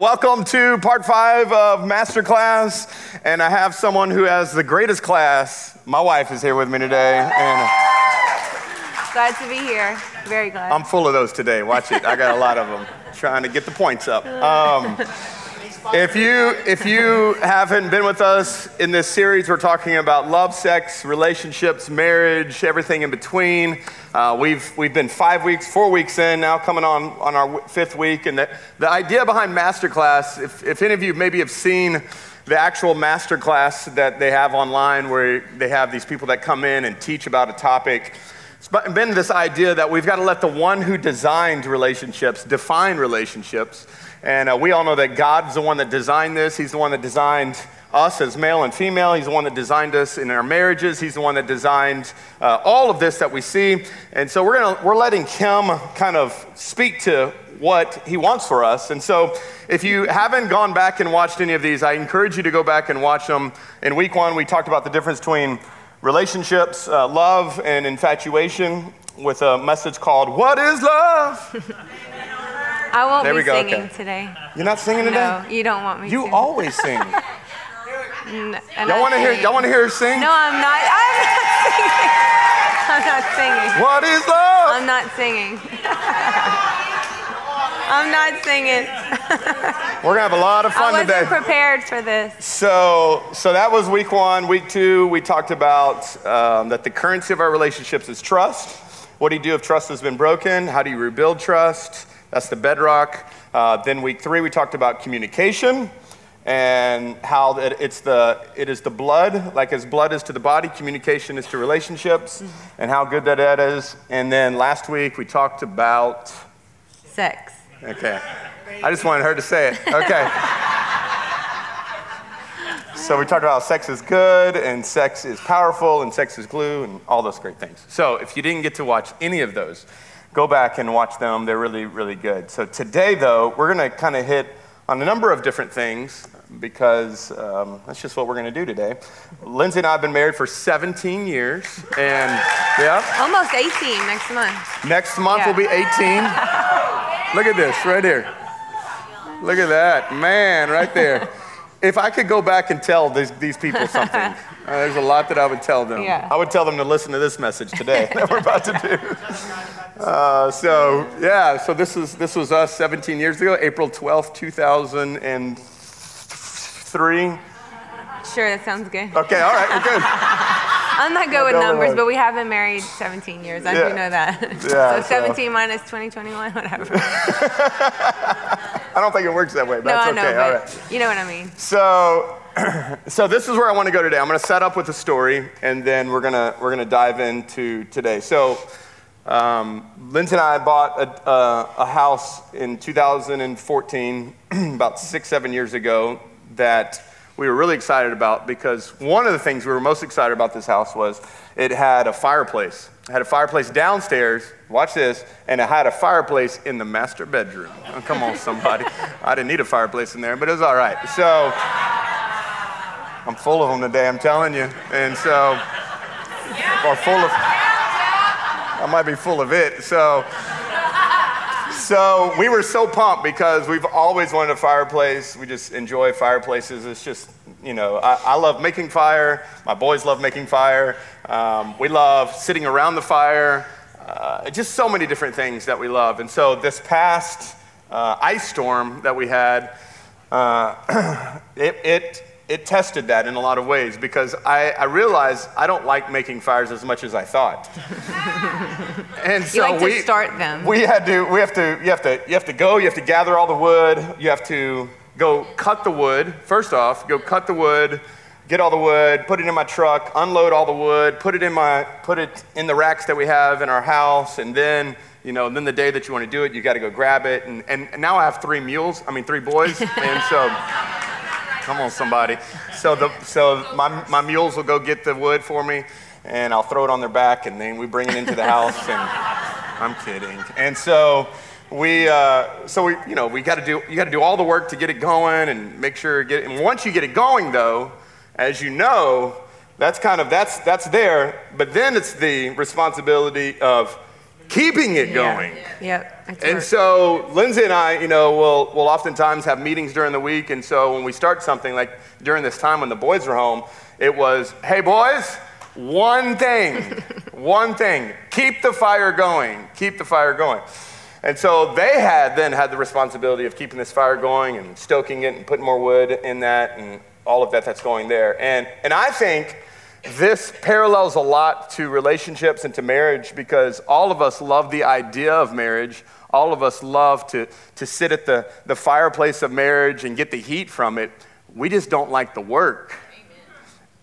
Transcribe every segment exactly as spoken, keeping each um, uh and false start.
Welcome to part five of Masterclass, and I have someone who has the greatest class. My wife is here with me today. And glad to be here. Very glad. I'm full of those today. Watch it. I got a lot of them. Trying to get the points up. Um, if you if you haven't been with us in this series, we're talking about love, sex, relationships, marriage, everything in between. Uh, we've we've been five weeks, four weeks in now, coming on, on our fifth week, and the, the idea behind Masterclass, if, if any of you maybe have seen the actual Masterclass that they have online where they have these people that come in and teach about a topic, it's been this idea that we've got to let the one who designed relationships define relationships, and uh, we all know that God's the one that designed this. He's the one that designed us as male and female. He's the one that designed us in our marriages. He's the one that designed uh, all of this that we see. And so we're gonna we're letting him kind of speak to what he wants for us. And so if you haven't gone back and watched any of these, I encourage you to go back and watch them. In week one, we talked about the difference between relationships, uh, love, and infatuation with a message called, "What is Love?" I won't there be we go. singing okay. today. You're not singing today? No, you don't want me you to. You always sing. No, y'all want to hear? Y'all want to hear her sing? No, I'm not. I'm not singing. I'm not singing. What is love? I'm not singing. I'm not singing. We're gonna have a lot of fun I wasn't today. Prepared for this. So, so that was week one. Week two, we talked about um, that the currency of our relationships is trust. What do you do if trust has been broken? How do you rebuild trust? That's the bedrock. Uh, then week three, we talked about communication. And how that it's the it is the blood, like as blood is to the body, communication is to relationships, and how good that that is. And then last week we talked about sex. Okay, I just wanted her to say it. Okay. So we talked about sex is good, and sex is powerful, and sex is glue, and all those great things. So if you didn't get to watch any of those, go back and watch them. They're really really good. So today though, we're gonna kind of hit on a number of different things, because um, that's just what we're gonna do today. Lindsay and I have been married for seventeen years, and yeah. Almost eighteen next month. Next month yeah. will be eighteen. Look at this, right here. Look at that, man, right there. If I could go back and tell these, these people something, uh, there's a lot that I would tell them. Yeah. I would tell them to listen to this message today that we're about to do. Uh, so yeah, so this is this was us seventeen years ago, April twelfth, two thousand three. Sure, that sounds good. Okay, all right, we're good. I'm not good with numbers, but we have been married seventeen years. I yeah. do know that. Yeah, so seventeen so. minus twenty, twenty-one, whatever. I don't think it works that way, but no, that's I know, okay. But all right. You know what I mean. So. So this is where I want to go today. I'm going to set up with a story, and then we're gonna we're gonna dive into today. So. Um, Lindsay and I bought a, uh, a house in two thousand fourteen, about six, seven years ago, that we were really excited about, because one of the things we were most excited about this house was it had a fireplace. It had a fireplace downstairs, watch this, and it had a fireplace in the master bedroom. Oh, come on, somebody. I didn't need a fireplace in there, but it was all right. So I'm full of them today, I'm telling you. And so, or full of... I might be full of it. So, so we were so pumped, because we've always wanted a fireplace. We just enjoy fireplaces. It's just, you know, I, I love making fire. My boys love making fire. Um, we love sitting around the fire. Uh, just so many different things that we love. And so this past uh, ice storm that we had, uh, it, it it tested that in a lot of ways, because I, I realized I don't like making fires as much as I thought. And so you like to we start them. We had to. We have to. You have to. You have to go. You have to gather all the wood. You have to go cut the wood. First off, go cut the wood, get all the wood, put it in my truck, unload all the wood, put it in my put it in the racks that we have in our house, and then. You know, and then the day that you want to do it, you got to go grab it. And, and, and now I have three mules, I mean, three boys. And so, come on, somebody. So the so my my mules will go get the wood for me, and I'll throw it on their back, and then we bring it into the house. And I'm kidding. And so we uh, so we you know we got to do you got to do all the work to get it going and make sure get. And once you get it going, though, as you know, that's kind of that's that's there. But then it's the responsibility of keeping it going. Yeah. Yep. That's and hard. So Lindsay and I, you know, will will oftentimes have meetings during the week. And so when we start something, like during this time when the boys were home, it was, hey, boys, one thing, one thing, keep the fire going, keep the fire going. And so they had then had the responsibility of keeping this fire going and stoking it and putting more wood in that and all of that that's going there. And and I think this parallels a lot to relationships and to marriage, because all of us love the idea of marriage. All of us love to, to sit at the, the fireplace of marriage and get the heat from it. We just don't like the work. Amen.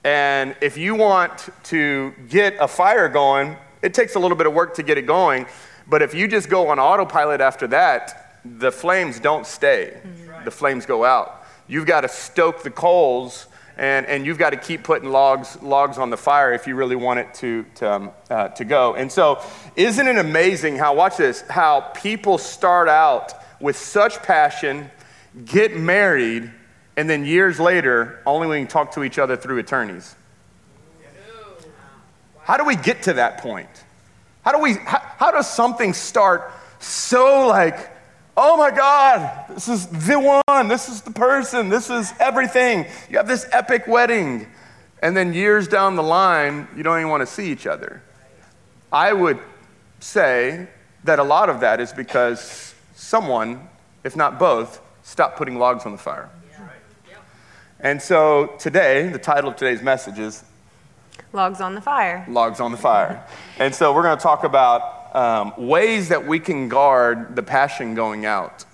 And if you want to get a fire going, it takes a little bit of work to get it going. But if you just go on autopilot after that, the flames don't stay. Mm-hmm. The flames go out. You've got to stoke the coals, and, and you've got to keep putting logs logs on the fire if you really want it to to, um, uh, to go. And so isn't it amazing how, watch this, how people start out with such passion, get married, and then years later, only we can talk to each other through attorneys. How do we get to that point? How do we? How, how does something start so like, oh my God, this is the one, this is the person, this is everything. You have this epic wedding, and then years down the line, you don't even want to see each other. I would say that a lot of that is because someone, if not both, stopped putting logs on the fire. Yeah. And so today, the title of today's message is Logs on the Fire. Logs on the Fire. And so we're going to talk about Um, ways that we can guard the passion going out.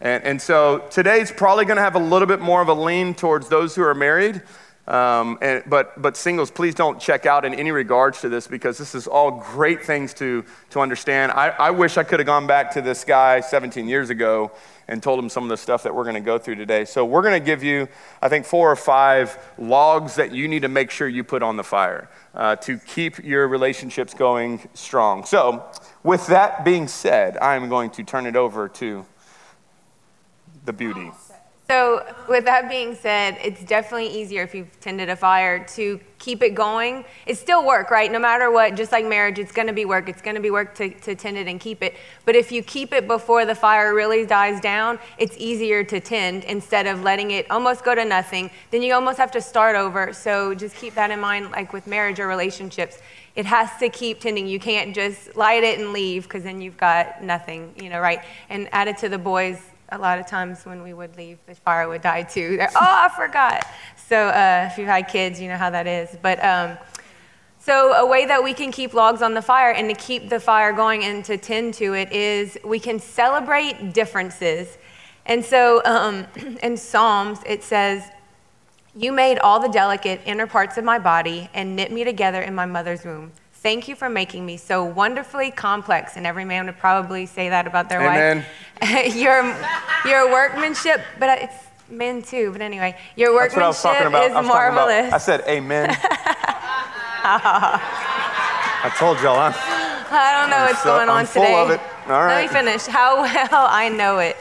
And, and so today's probably going to have a little bit more of a lean towards those who are married. Um, and, but, but singles, please don't check out in any regards to this, because this is all great things to, to understand. I, I wish I could have gone back to this guy seventeen years ago and told him some of the stuff that we're going to go through today. So we're going to give you, I think, four or five logs that you need to make sure you put on the fire uh, to keep your relationships going strong. So with that being said, I'm going to turn it over to the beauty. So with that being said, it's definitely easier if you've tended a fire to keep it going. It's still work, right? No matter what, just like marriage, it's going to be work. It's going to be work to, to tend it and keep it. But if you keep it before the fire really dies down, it's easier to tend instead of letting it almost go to nothing. Then you almost have to start over. So just keep that in mind, like with marriage or relationships. It has to keep tending. You can't just light it and leave, because then you've got nothing, you know, right? And add it to the boys. A lot of times when we would leave, the fire would die too. They're, oh, I forgot. So uh, if you've had kids, you know how that is. But um, so a way that we can keep logs on the fire and to keep the fire going and to tend to it is we can celebrate differences. And so um, in Psalms, it says, "You made all the delicate inner parts of my body and knit me together in my mother's womb. Thank you for making me so wonderfully complex." And every man would probably say that about their Amen. Wife. your, your workmanship, but it's men too, but anyway, your workmanship is marvelous. I said amen. I told y'all, huh? I don't know I'm what's so, going on I'm today. Full of it. All right. Let me finish. How well I know it.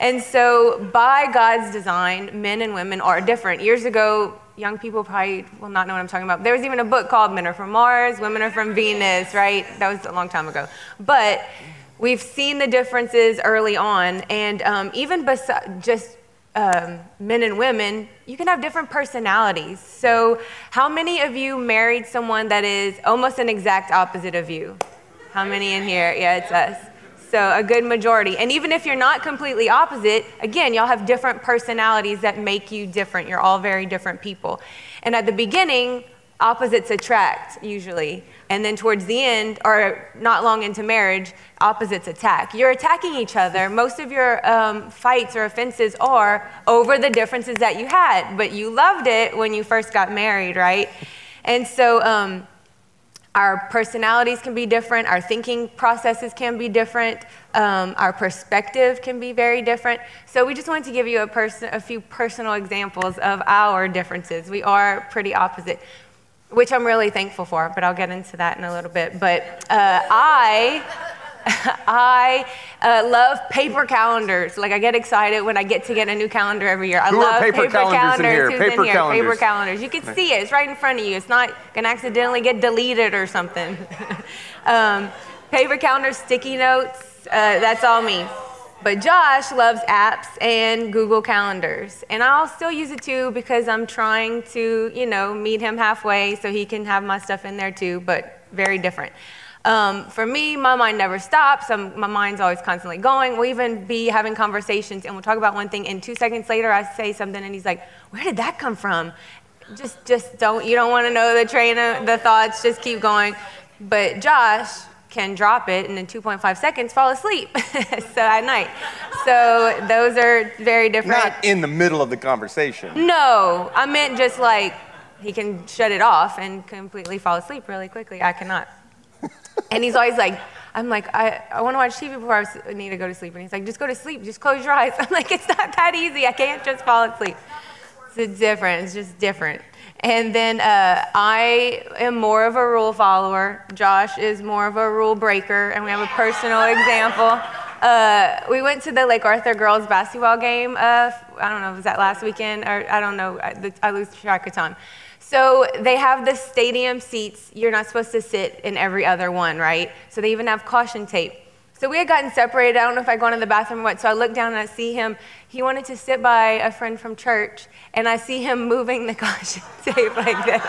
And so by God's design, men and women are different. Years ago, young people probably will not know what I'm talking about. There was even a book called Men Are From Mars, Women Are From Venus, right? That was a long time ago. But we've seen the differences early on. And um, even besi- just um, men and women, you can have different personalities. So how many of you married someone that is almost an exact opposite of you? How many in here? Yeah, it's us. So a good majority. And even if you're not completely opposite, again, y'all have different personalities that make you different. You're all very different people. And at the beginning, opposites attract usually. And then towards the end, or not long into marriage, opposites attack. You're attacking each other. Most of your um, fights or offenses are over the differences that you had. But you loved it when you first got married, right? And so um, our personalities can be different. Our thinking processes can be different. Um, our perspective can be very different. So we just wanted to give you a, pers- a few personal examples of our differences. We are pretty opposite, which I'm really thankful for, but I'll get into that in a little bit. But uh, I... I uh, love paper calendars. Like, I get excited when I get to get a new calendar every year. I Who love paper, paper calendars. calendars. In here? Paper, in here? Calendars. Paper calendars. You can see it. It's right in front of you. It's not going to accidentally get deleted or something. um, Paper counters, sticky notes, uh, that's all me. But Josh loves apps and Google Calendars. And I'll still use it too because I'm trying to, you know, meet him halfway so he can have my stuff in there too, but very different. Um, for me, my mind never stops. I'm, my mind's always constantly going. We'll even be having conversations and we'll talk about one thing and two seconds later I say something and he's like, where did that come from? Just, just don't, you don't want to know the train of the thoughts, just keep going. But Josh can drop it and in two point five seconds fall asleep so at night. So those are very different. Not in the middle of the conversation. No, I meant just like he can shut it off and completely fall asleep really quickly. I cannot. And he's always like, I'm like, I, I want to watch T V before I need to go to sleep. And he's like, just go to sleep, just close your eyes. I'm like, it's not that easy. I can't just fall asleep. It's different, it's just different. And then uh, I am more of a rule follower. Josh is more of a rule breaker, and we have a personal example. Uh, we went to the Lake Arthur girls basketball game. Uh, I don't know, was that last weekend? Or I don't know, I, I lose track of time. So they have the stadium seats. You're not supposed to sit in every other one, right? So they even have caution tape. So we had gotten separated. I don't know if I'd gone to the bathroom or what. So I looked down and I see him. He wanted to sit by a friend from church, and I see him moving the caution tape like this.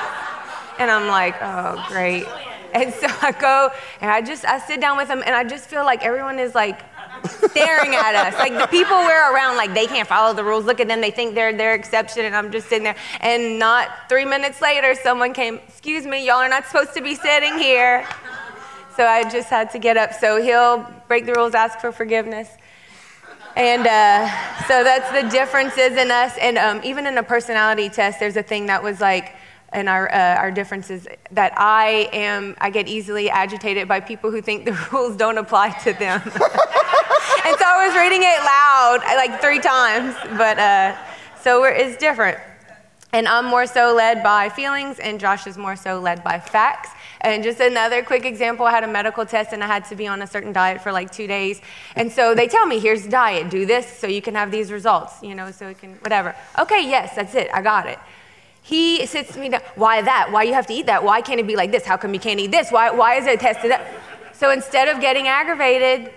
And I'm like, oh, great. And so I go, and I just, I sit down with him, and I just feel like everyone is like staring at us. Like the people we're around, like they can't follow the rules. Look at them. They think they're their exception, and I'm just sitting there. And not three minutes later, someone came, excuse me, y'all are not supposed to be sitting here. So I just had to get up. So he'll break the rules, ask for forgiveness. And uh, so that's the differences in us. And um, even in a personality test, there's a thing that was like, in our, uh, our differences, that I am, I get easily agitated by people who think the rules don't apply to them. And so I was reading it loud, like three times. But uh, so we're, it's different. And I'm more so led by feelings, and Josh is more so led by facts. And just another quick example, I had a medical test, and I had to be on a certain diet for like two days. And so they tell me, here's the diet. Do this so you can have these results, you know, so it can, whatever. Okay, yes, that's it. I got it. He sits me down. Why that? Why you have to eat that? Why can't it be like this? How come you can't eat this? Why, why is it tested up? So instead of getting aggravated,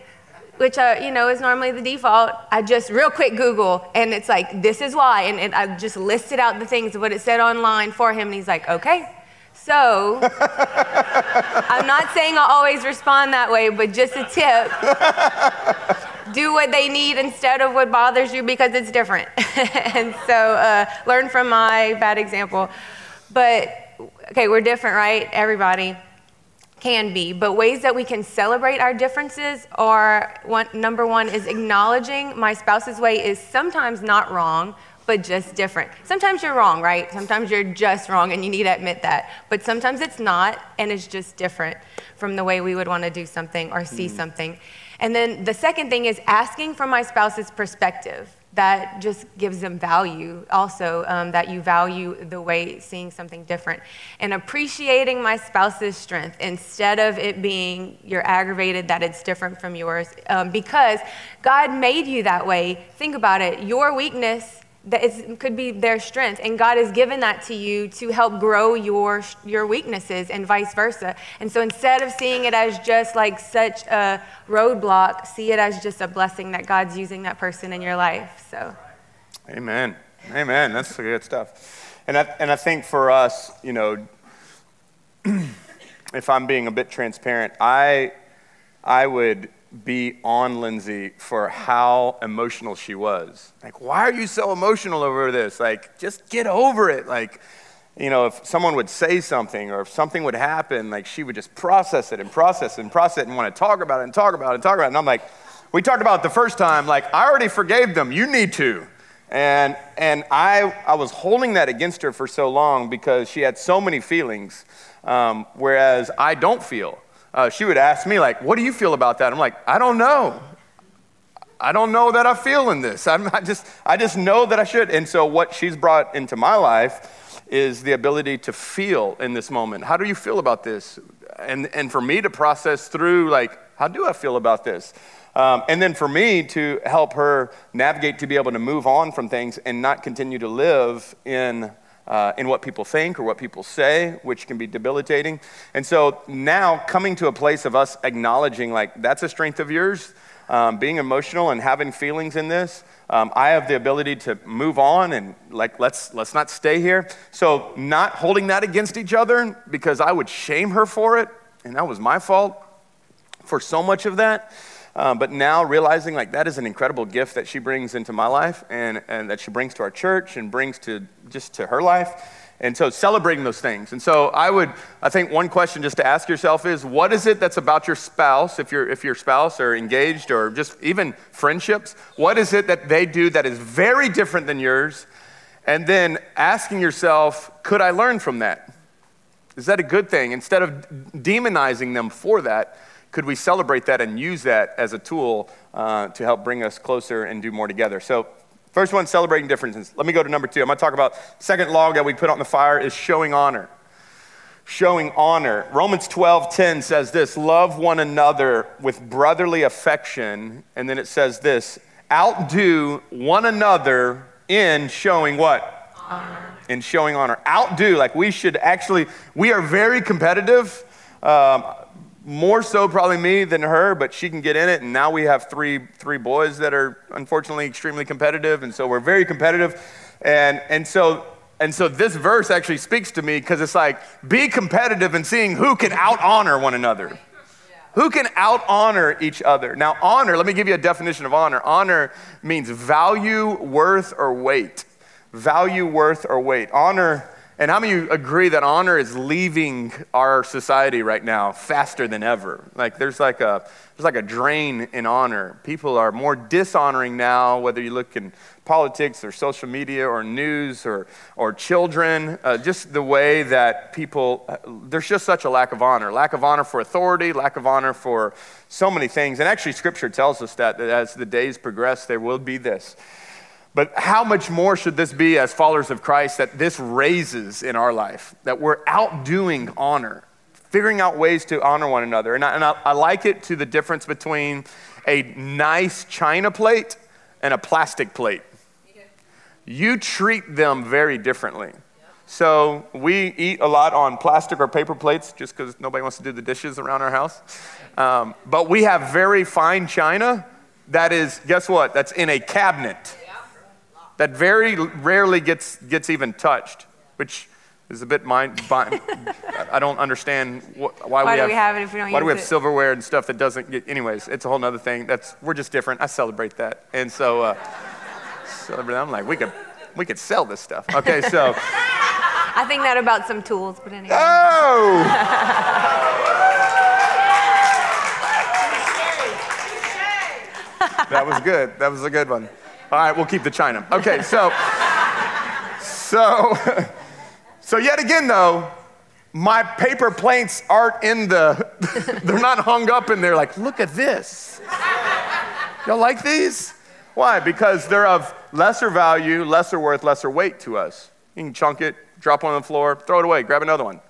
which, uh, you know, is normally the default, I just real quick Google, and it's like, this is why. And, and I just listed out the things, what it said online for him, and he's like, okay. So, I'm not saying I always respond that way, but just a tip, do what they need instead of what bothers you because it's different. And so, uh, learn from my bad example. But, okay, we're different, right? Everybody can be. But ways that we can celebrate our differences are, one, number one is acknowledging my spouse's way is sometimes not wrong, but just different. Sometimes you're wrong, right? Sometimes you're just wrong and you need to admit that. But sometimes it's not, and it's just different from the way we would want to do something or see mm. something. And then the second thing is asking from my spouse's perspective. That just gives them value also, um, that you value the way seeing something different. And appreciating my spouse's strength instead of it being you're aggravated that it's different from yours. Um, because God made you that way. Think about it. Your weakness that it could be their strength, and God has given that to you to help grow your your weaknesses and vice versa. And so instead of seeing it as just like such a roadblock, see it as just a blessing that God's using that person in your life. So, amen, amen. That's good stuff. And I, and I think for us, you know, if I'm being a bit transparent, I I would. be on Lindsay for how emotional she was. Like, why are you so emotional over this? Like, just get over it. Like, you know, if someone would say something or if something would happen, like she would just process it and process it and process it and want to talk about it and talk about it and talk about it. And I'm like, we talked about it the first time, like, I already forgave them, you need to. And and I I was holding that against her for so long because she had so many feelings, um, whereas I don't feel. Uh, she would ask me, like, what do you feel about that? I'm like, I don't know. I don't know that I feel in this. I'm, I just I just know that I should. And so what she's brought into my life is the ability to feel in this moment. How do you feel about this? And and for me to process through, like, how do I feel about this? Um, and then for me to help her navigate to be able to move on from things and not continue to live in uh, in what people think or what people say, which can be debilitating. And so now coming to a place of us acknowledging, like, that's a strength of yours, um, being emotional and having feelings in this. Um, I have the ability to move on and, like, let's let's not stay here. So not holding that against each other, because I would shame her for it, and that was my fault for so much of that. Um, but now realizing, like, that is an incredible gift that she brings into my life, and, and that she brings to our church and brings to just to her life. And so celebrating those things. And so I would, I think one question just to ask yourself is, what is it that's about your spouse, if you're if your spouse are engaged or just even friendships, what is it that they do that is very different than yours? And then asking yourself, could I learn from that? Is that a good thing? Instead of demonizing them for that, could we celebrate that and use that as a tool uh, to help bring us closer and do more together? So first one, celebrating differences. Let me go to number two. I'm gonna talk about second log that we put on the fire is showing honor. Showing honor. Romans twelve ten says this, love one another with brotherly affection. And then it says this, outdo one another in showing what? Honor. In showing honor. Outdo, like we should actually, we are very competitive. Um, More so probably me than her, but she can get in it. And now we have three three boys that are unfortunately extremely competitive, and so we're very competitive. And and so and so this verse actually speaks to me, because it's like, be competitive in seeing who can out-honor one another. Who can out-honor each other? Now honor, let me give you a definition of honor. Honor means value, worth, or weight. Value, worth, or weight. Honor. And how many of you agree that honor is leaving our society right now faster than ever? Like there's like a there's like a drain in honor. People are more dishonoring now, whether you look in politics or social media or news or or children, uh, just the way that people, uh, there's just such a lack of honor. Lack of honor for authority, lack of honor for so many things. And actually scripture tells us that, that as the days progress, there will be this. But how much more should this be as followers of Christ that this raises in our life, that we're outdoing honor, figuring out ways to honor one another. And I, and I, I like it to the difference between a nice china plate and a plastic plate. You treat them very differently. So we eat a lot on plastic or paper plates just because nobody wants to do the dishes around our house. Um, but we have very fine china that is, guess what? That's in a cabinet. That very rarely gets gets even touched, which is a bit mind. By, I don't understand wh- why, why we have, we have it if we don't why use do we have it? Silverware and stuff that doesn't get. Anyways, it's a whole other thing. That's we're just different. I celebrate that, and so uh, celebrate. I'm like we could we could sell this stuff. Okay, so I think that about some tools, but anyway. Oh. That was good. That was a good one. All right, we'll keep the china. Okay, so, so, so yet again though, my paper plates aren't in the, they're not hung up in there like, look at this. Y'all like these? Why? Because they're of lesser value, lesser worth, lesser weight to us. You can chunk it, drop one on the floor, throw it away, grab another one.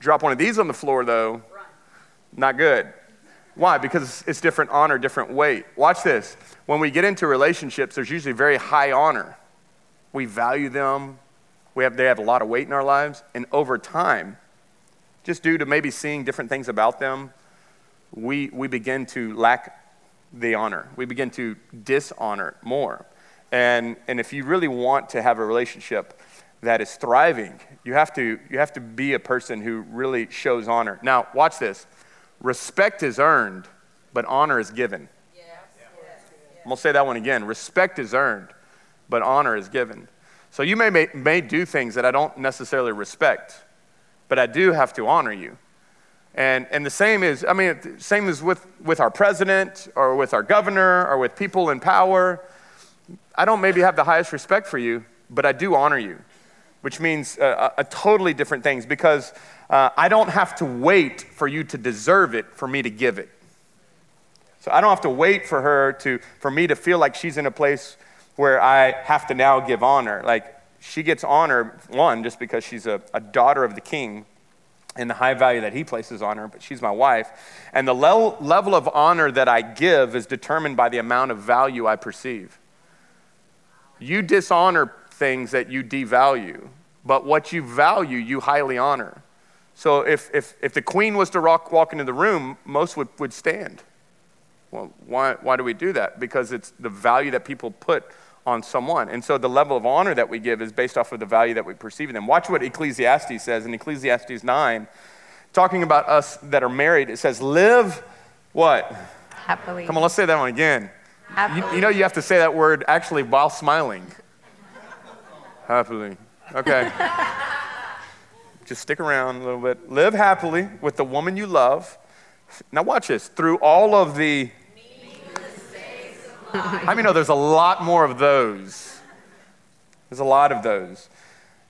Drop one of these on the floor though, not good. Why? Because it's different honor, different weight. Watch this. When we get into relationships, there's usually very high honor. We value them. We have, they have a lot of weight in our lives. And over time, just due to maybe seeing different things about them, we, we begin to lack the honor. We begin to dishonor more. And, and if you really want to have a relationship that is thriving, you have to, you have to be a person who really shows honor. Now, watch this. Respect is earned, but honor is given. Yes. Yes. I'm going to say that one again. Respect is earned, but honor is given. So you may, may may do things that I don't necessarily respect, but I do have to honor you. And and the same is, I mean, same is with, with our president or with our governor or with people in power. I don't maybe have the highest respect for you, but I do honor you, which means uh, a, a totally different things because Uh, I don't have to wait for you to deserve it for me to give it. So I don't have to wait for her to, for me to feel like she's in a place where I have to now give honor. Like she gets honor, one, just because she's a, a daughter of the king and the high value that he places on her, but she's my wife. And the le- level of honor that I give is determined by the amount of value I perceive. You dishonor things that you devalue. but what you value, you highly honor. So if if, if the queen was to rock, walk into the room, most would, would stand. Well, why why do we do that? Because it's the value that people put on someone. And so the level of honor that we give is based off of the value that we perceive in them. Watch what Ecclesiastes says in Ecclesiastes nine, talking about us that are married. It says, live what? Happily. Come on, let's say that one again. Happily. You, you know you have to say that word actually while smiling. Happily. Okay. Just stick around a little bit. Live happily with the woman you love. Now watch this. Through all of the... I mean, no, there's a lot more of those. There's a lot of those.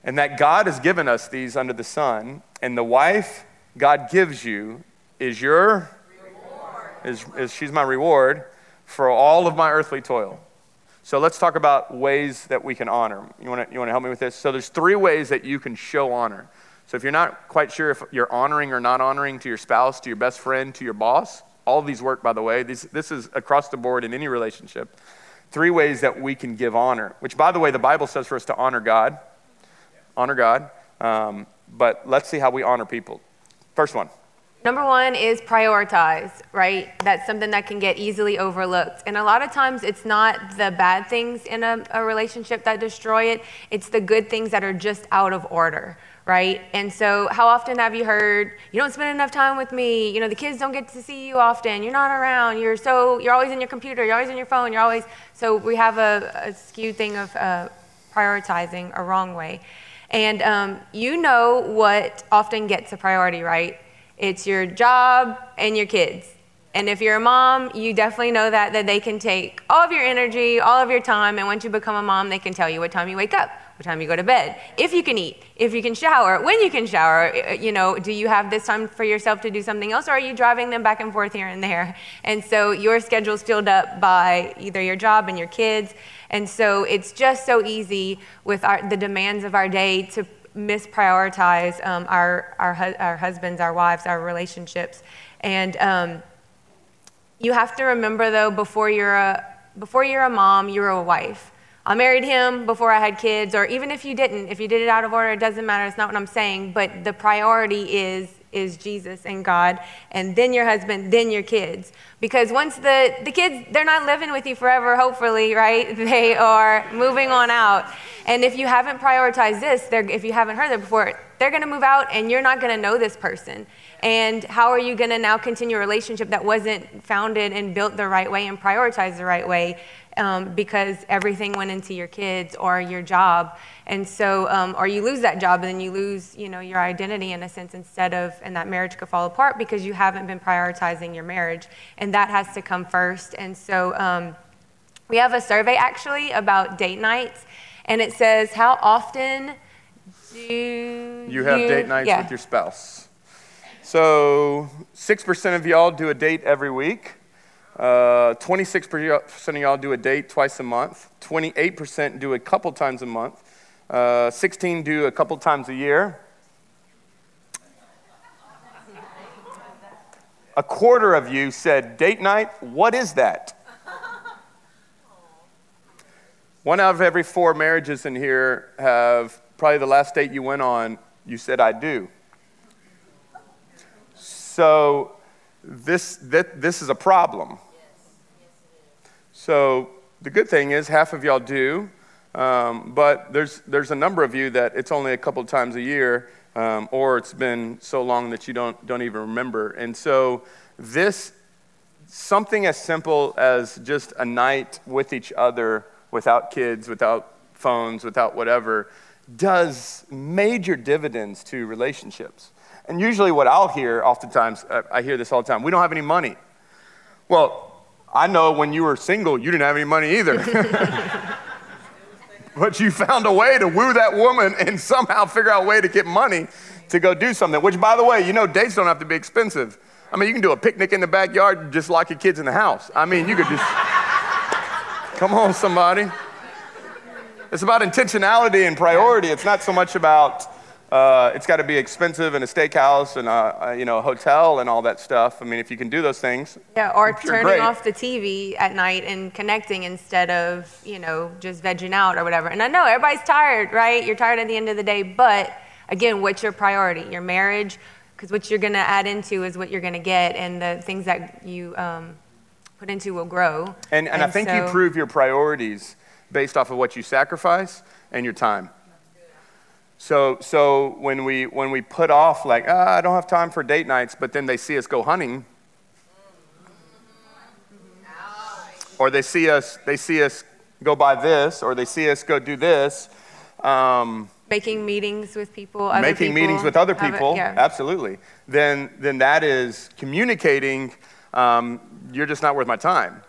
And that God has given us these under the sun, and the wife God gives you is your reward. Is, is she's my reward for all of my earthly toil. So let's talk about ways that we can honor. You want to you want to help me with this? So there's three ways that you can show honor. So if you're not quite sure if you're honoring or not honoring to your spouse, to your best friend, to your boss, all of these work, by the way. This, this is across the board in any relationship. Three ways that we can give honor, which, by the way, the Bible says for us to honor God. Honor God. Um, but let's see how we honor people. First one. Number one is prioritize, right? That's something that can get easily overlooked. And a lot of times it's not the bad things in a, a relationship that destroy it. It's the good things that are just out of order, right? And so how often have you heard, you don't spend enough time with me, you know, the kids don't get to see you often, you're not around, you're so, you're always in your computer, you're always in your phone, you're always, so we have a, a skewed thing of uh, prioritizing a wrong way. And um, you know what often gets a priority, right? It's your job and your kids. And if you're a mom, you definitely know that, that they can take all of your energy, all of your time, and once you become a mom, they can tell you what time you wake up, what time you go to bed, if you can eat, if you can shower, when you can shower, you know, do you have this time for yourself to do something else, or are you driving them back and forth here and there? And so your schedule's filled up by either your job and your kids. And so it's just so easy with our, the demands of our day to misprioritize um, our, our, hu- our husbands, our wives, our relationships. And um, you have to remember, though, before you're a, before you're a mom, you're a wife. I married him before I had kids, or even if you didn't, if you did it out of order, it doesn't matter. It's not what I'm saying, but the priority is is Jesus and God, and then your husband, then your kids. Because once the, the kids, they're not living with you forever, hopefully, right? They are moving on out. And if you haven't prioritized this, they're, if you haven't heard that before, they're going to move out, and you're not going to know this person. And how are you going to now continue a relationship that wasn't founded and built the right way and prioritized the right way? Um, because everything went into your kids or your job. And so, um, or you lose that job and then you lose, you know, your identity in a sense instead of, and that marriage could fall apart because you haven't been prioritizing your marriage. And that has to come first. And so um, we have a survey actually about date nights, and it says, how often do you have you, date nights yeah. with your spouse? So six percent of y'all do a date every week. Uh, twenty-six percent of y'all do a date twice a month. twenty-eight percent do a couple times a month. Uh, sixteen do a couple times a year. A quarter of you said, date night, what is that? One out of every four marriages in here have probably the last date you went on, you said, I do. So this that, this is a problem. So the good thing is half of y'all do, um, but there's there's a number of you that it's only a couple of times a year, um, or it's been so long that you don't don't even remember. And so this, something as simple as just a night with each other, without kids, without phones, without whatever, does major dividends to relationships. And usually what I'll hear oftentimes, I hear this all the time, we don't have any money. Well, I know when you were single, you didn't have any money either. But you found a way to woo that woman and somehow figure out a way to get money to go do something. Which, by the way, you know, dates don't have to be expensive. I mean, you can do a picnic in the backyard and just lock your kids in the house. I mean, you could just, come on, somebody. It's about intentionality and priority. It's not so much about Uh, it's got to be expensive and a steakhouse and a, a you know a hotel and all that stuff. I mean, if you can do those things, yeah, or turning great. off the T V at night and connecting instead of you know just vegging out or whatever. And I know everybody's tired, right? You're tired at the end of the day, but again, what's your priority? Your marriage, because what you're going to add into is what you're going to get, and the things that you um, put into will grow. And and, and I think so, you prove your priorities based off of what you sacrifice and your time. So so when we when we put off like, oh, I don't have time for date nights, but then they see us go hunting. Or they see us they see us go buy this, or they see us go do this. Um, making meetings with people, other making people, meetings with other people, it, yeah. absolutely. Then then that is communicating, um, you're just not worth my time.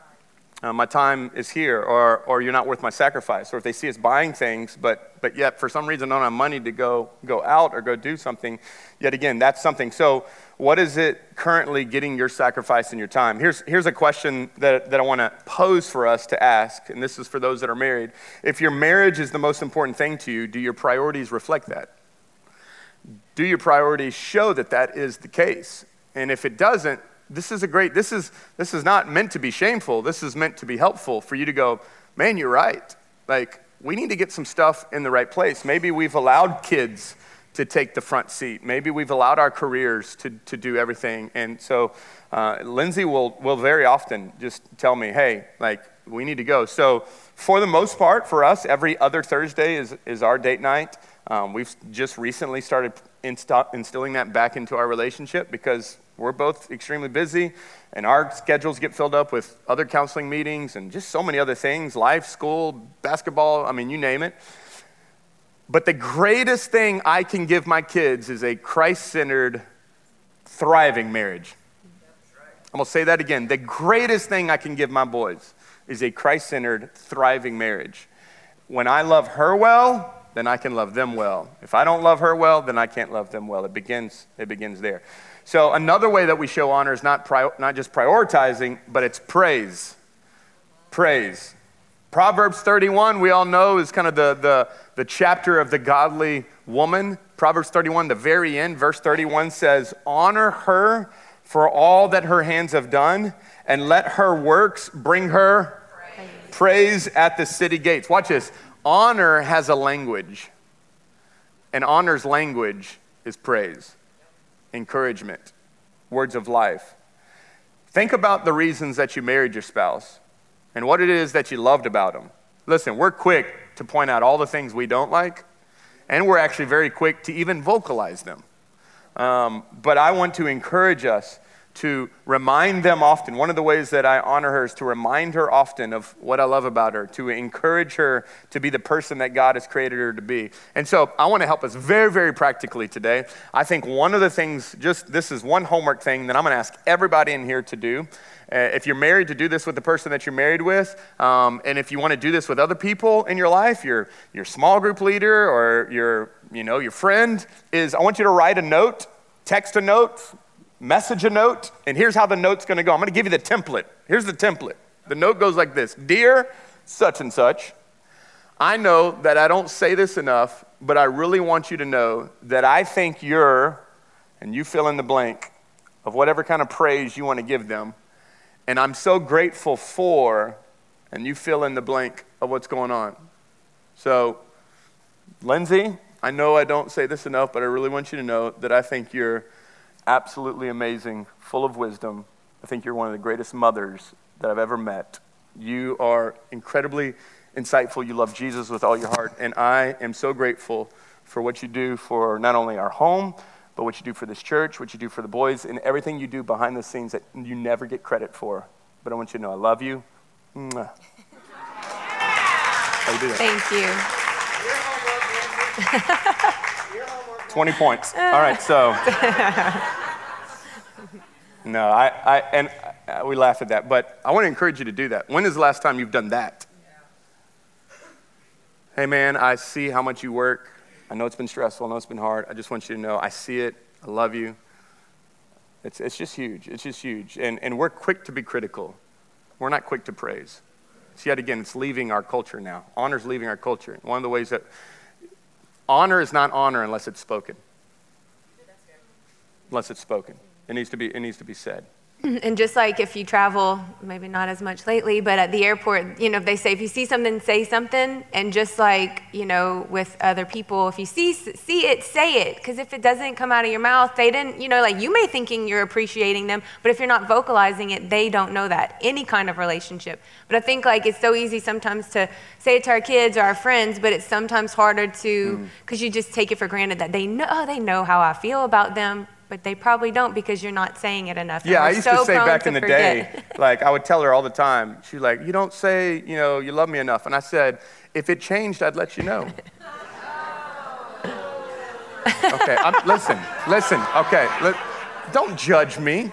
Uh, my time is here, or or you're not worth my sacrifice. Or if they see us buying things, but but yet for some reason don't have money to go go out or go do something, yet again, that's something. So what is it currently getting your sacrifice and your time? Here's here's a question that, that I want to pose for us to ask, and this is for those that are married. If your marriage is the most important thing to you, do your priorities reflect that? Do your priorities show that that is the case? And if it doesn't, This is a great, this is this is not meant to be shameful. This is meant to be helpful for you to go, man, you're right. Like, we need to get some stuff in the right place. Maybe we've allowed kids to take the front seat. Maybe we've allowed our careers to, to do everything. And so uh, Lindsay will, will very often just tell me, hey, like, we need to go. So for the most part, for us, every other Thursday is, is our date night. Um, we've just recently started insta- instilling that back into our relationship because we're both extremely busy, and our schedules get filled up with other counseling meetings and just so many other things, life, school, basketball, I mean, you name it. But the greatest thing I can give my kids is a Christ-centered, thriving marriage. I'm gonna say that again. The greatest thing I can give my boys is a Christ-centered, thriving marriage. When I love her well, then I can love them well. If I don't love her well, then I can't love them well. It begins, it begins there. So another way that we show honor is not prior, not just prioritizing, but it's praise. Praise. Proverbs thirty-one, we all know, is kind of the, the, the chapter of the godly woman. Proverbs thirty-one, the very end, verse thirty-one says, honor her for all that her hands have done, and let her works bring her praise, praise at the city gates. Watch this. Honor has a language, and honor's language is praise. Encouragement, words of life. Think about the reasons that you married your spouse and what it is that you loved about them. Listen, we're quick to point out all the things we don't like, and we're actually very quick to even vocalize them. Um, but I want to encourage us to remind them often. One of the ways that I honor her is to remind her often of what I love about her, to encourage her to be the person that God has created her to be. And so I want to help us very, very practically today. I think one of the things, just this is one homework thing that I'm going to ask everybody in here to do. Uh, if you're married, to do this with the person that you're married with. Um, and if you want to do this with other people in your life, your, your small group leader or your, you know, your friend, is I want you to write a note, text a note, message a note, and here's how the note's gonna go. I'm gonna give you the template. Here's the template. The note goes like this. Dear such and such, I know that I don't say this enough, but I really want you to know that I think you're, and you fill in the blank of whatever kind of praise you wanna give them, and I'm so grateful for, and you fill in the blank of what's going on. So, Lindsay, I know I don't say this enough, but I really want you to know that I think you're absolutely amazing, full of wisdom. I think you're one of the greatest mothers that I've ever met. You are incredibly insightful. You love Jesus with all your heart. And I am so grateful for what you do for not only our home, but what you do for this church, what you do for the boys, and everything you do behind the scenes that you never get credit for. But I want you to know I love you. Mwah. How you do that? Thank you. twenty points. All right, so. No, I, I and I, we laugh at that, but I want to encourage you to do that. When is the last time you've done that? Yeah. Hey, man, I see how much you work. I know it's been stressful. I know it's been hard. I just want you to know I see it. I love you. It's it's just huge. It's just huge. And, and we're quick to be critical. We're not quick to praise. So yet again, it's leaving our culture now. Honor's leaving our culture. One of the ways that Honor is not honor unless it's spoken. Unless it's spoken. It needs to be, it needs to be said. And just like if you travel, maybe not as much lately, but at the airport, you know, they say if you see something, say something. And just like, you know, with other people, if you see see it, say it. Because if it doesn't come out of your mouth, they didn't, you know, like you may thinking you're appreciating them, but if you're not vocalizing it, they don't know that. Any kind of relationship. But I think like it's so easy sometimes to say it to our kids or our friends, but it's sometimes harder to, because mm. you just take it for granted that they know, oh, they know how I feel about them. But they probably don't because you're not saying it enough. Yeah, I used so to say back in the forget. day, like I would tell her all the time, she's like, you don't say, you know, you love me enough. And I said, if it changed, I'd let you know. Okay, I'm, listen, listen, okay. Let, don't judge me.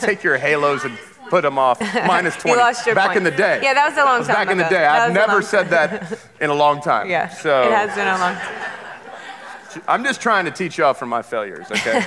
Take your halos and put them off. Minus twenty. You lost your back point. In the day. Yeah, that was a long was time back ago. Back in the day. I've never said that in a long time. Yeah, so. It has been a long time. I'm just trying to teach y'all from my failures, okay?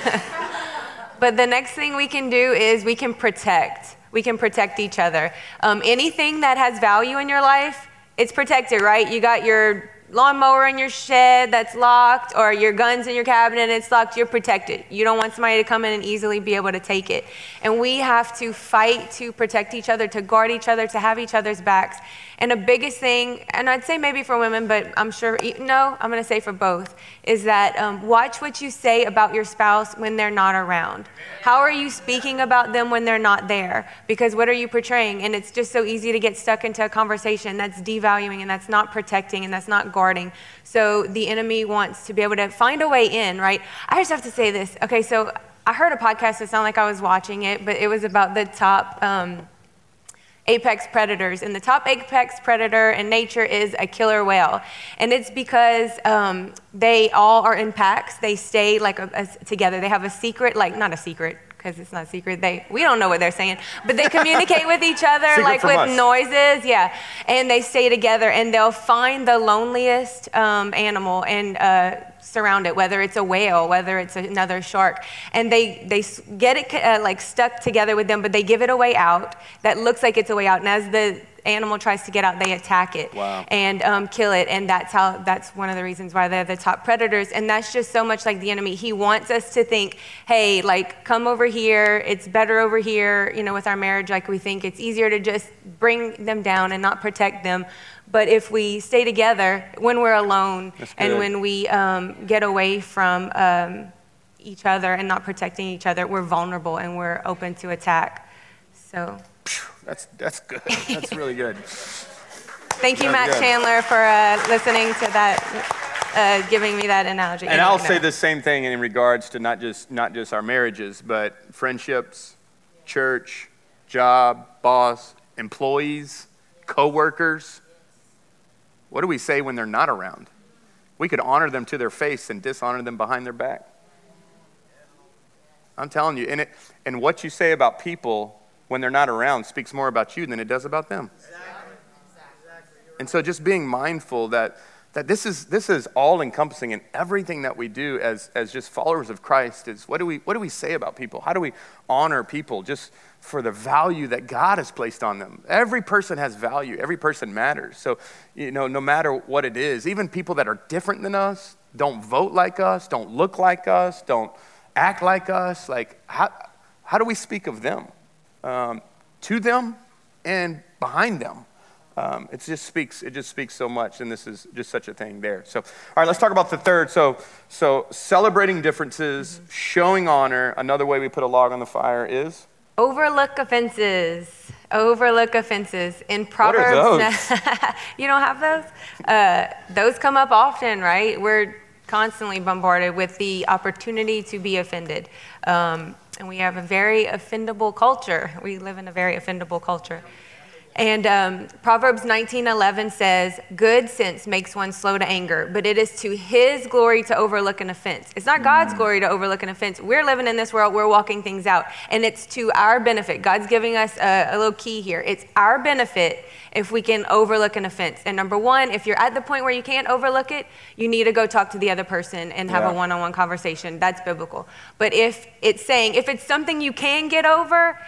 But the next thing we can do is we can protect. We can protect each other. Um, anything that has value in your life, it's protected, right? You got your lawnmower in your shed that's locked, or your guns in your cabinet and it's locked, you're protected. You don't want somebody to come in and easily be able to take it. And we have to fight to protect each other, to guard each other, to have each other's backs. And the biggest thing, and I'd say maybe for women, but I'm sure, no, I'm going to say for both, is that um, watch what you say about your spouse when they're not around. How are you speaking about them when they're not there? Because what are you portraying? And it's just so easy to get stuck into a conversation that's devaluing, and that's not protecting, and that's not guarding. So the enemy wants to be able to find a way in, right? I just have to say this. Okay, so I heard a podcast. It sounded like I was watching it, but it was about the top um, apex predators. And the top apex predator in nature is a killer whale. And it's because um, they all are in packs. They stay like a, a, together. They have a secret, like not a secret, because it's not secret. They we don't know what they're saying, but they communicate with each other secret like with us. Noises, yeah. And they stay together, and they'll find the loneliest um, animal and uh, surround it, whether it's a whale, whether it's another shark, and they they get it uh, like stuck together with them, but they give it a way out that looks like it's a way out, and as the animal tries to get out, they attack it wow. and um, kill it. And that's how, that's one of the reasons why they're the top predators. And that's just so much like the enemy. He wants us to think, hey, like, come over here. It's better over here. You know, with our marriage, like we think it's easier to just bring them down and not protect them. But if we stay together when we're alone and when we um, get away from um, each other and not protecting each other, we're vulnerable and we're open to attack. So... That's that's good. That's really good. Thank you, Matt Chandler, for uh, listening to that, uh, giving me that analogy. And I'll say the same thing in regards to not just not just our marriages, but friendships, church, job, boss, employees, coworkers. What do we say when they're not around? We could honor them to their face and dishonor them behind their back. I'm telling you, and it and what you say about people when they're not around speaks more about you than it does about them. Exactly. Exactly. And so just being mindful that that this is this is all encompassing in everything that we do as as just followers of Christ is what do we what do we say about people? How do we honor people just for the value that God has placed on them? Every person has value, every person matters. So, you know, no matter what it is, even people that are different than us, don't vote like us, don't look like us, don't act like us, like how how do we speak of them? Um, to them and behind them. Um, it just speaks, it just speaks so much, and this is just such a thing there. So, all right, let's talk about the third. So, so celebrating differences, mm-hmm. showing honor. Another way we put a log on the fire is? Overlook offenses. Overlook offenses. In Proverbs, what are those? You don't have those? Uh, those come up often, right? We're constantly bombarded with the opportunity to be offended. Um, And we have a very offendable culture. We live in a very offendable culture. And um, Proverbs nineteen eleven says, good sense makes one slow to anger, but it is to his glory to overlook an offense. It's not God's glory to overlook an offense. We're living in this world. We're walking things out. And it's to our benefit. God's giving us a, a little key here. It's our benefit if we can overlook an offense. And number one, if you're at the point where you can't overlook it, you need to go talk to the other person and have yeah. a one-on-one conversation. That's biblical. But if it's saying, if it's something you can get over,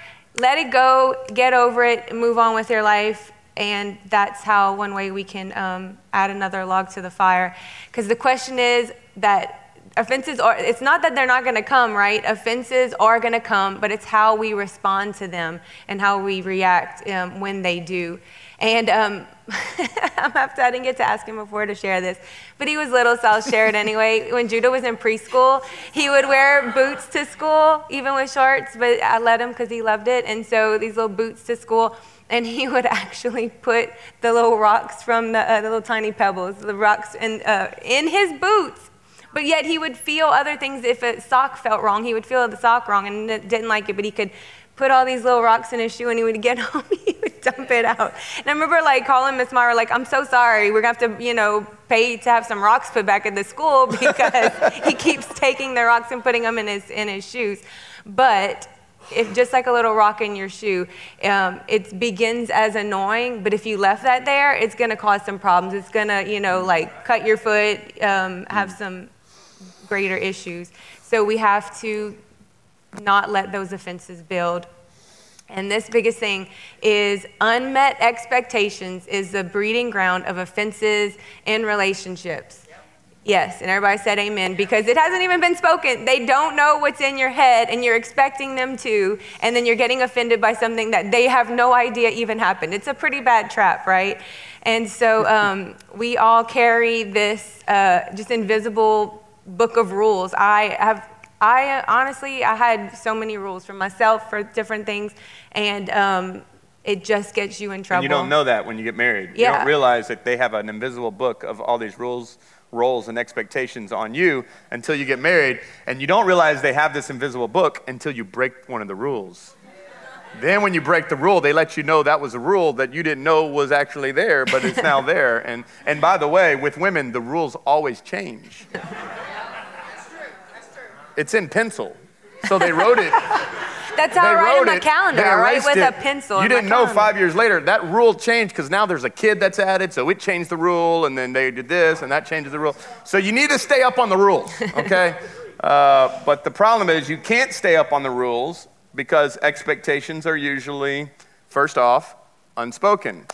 let it go, get over it, move on with your life, And that's how one way we can um, add another log to the fire. Because the question is that offenses are, it's not that they're not going to come, right? Offenses are going to come, but it's how we respond to them and how we react um, when they do. And um, I'm upset I didn't get to ask him before to share this, but he was little, so I'll share it anyway. When Judah was in preschool, he would wear boots to school, even with shorts, but I let him because he loved it. And so these little boots to school, and he would actually put the little rocks from the, uh, the little tiny pebbles, the rocks in, uh, in his boots. But yet he would feel other things. If a sock felt wrong, he would feel the sock wrong and didn't like it, but he could put all these little rocks in his shoe, and he would get home, he would dump it out. And I remember like calling Miss Myra, like, I'm so sorry, we're gonna have to, you know, pay to have some rocks put back at the school because he keeps taking the rocks and putting them in his, in his shoes. But if just like a little rock in your shoe, um, it begins as annoying, but if you left that there, it's gonna cause some problems. It's gonna, you know, like cut your foot, um, have some greater issues. So we have to not let those offenses build. And this biggest thing is unmet expectations is the breeding ground of offenses in relationships. Yep. Yes, and everybody said amen, because it hasn't even been spoken. They don't know what's in your head, and you're expecting them to, and then you're getting offended by something that they have no idea even happened. It's a pretty bad trap, right? And so um, we all carry this uh, just invisible book of rules. I have... I honestly, I had so many rules for myself for different things, and um, it just gets you in trouble. And you don't know that when you get married. Yeah. You don't realize that they have an invisible book of all these rules, roles, and expectations on you until you get married, and you don't realize they have this invisible book until you break one of the rules. Then when you break the rule, they let you know that was a rule that you didn't know was actually there, but it's now there. And, and by the way, with women, the rules always change. It's in pencil, so they wrote it. That's how I write on my calendar, right? With a pencil. You didn't know five years later, that rule changed because now there's a kid that's added, so it changed the rule, and then they did this, and that changes the rule. So you need to stay up on the rules, okay? uh, but the problem is you can't stay up on the rules because expectations are usually, first off, unspoken.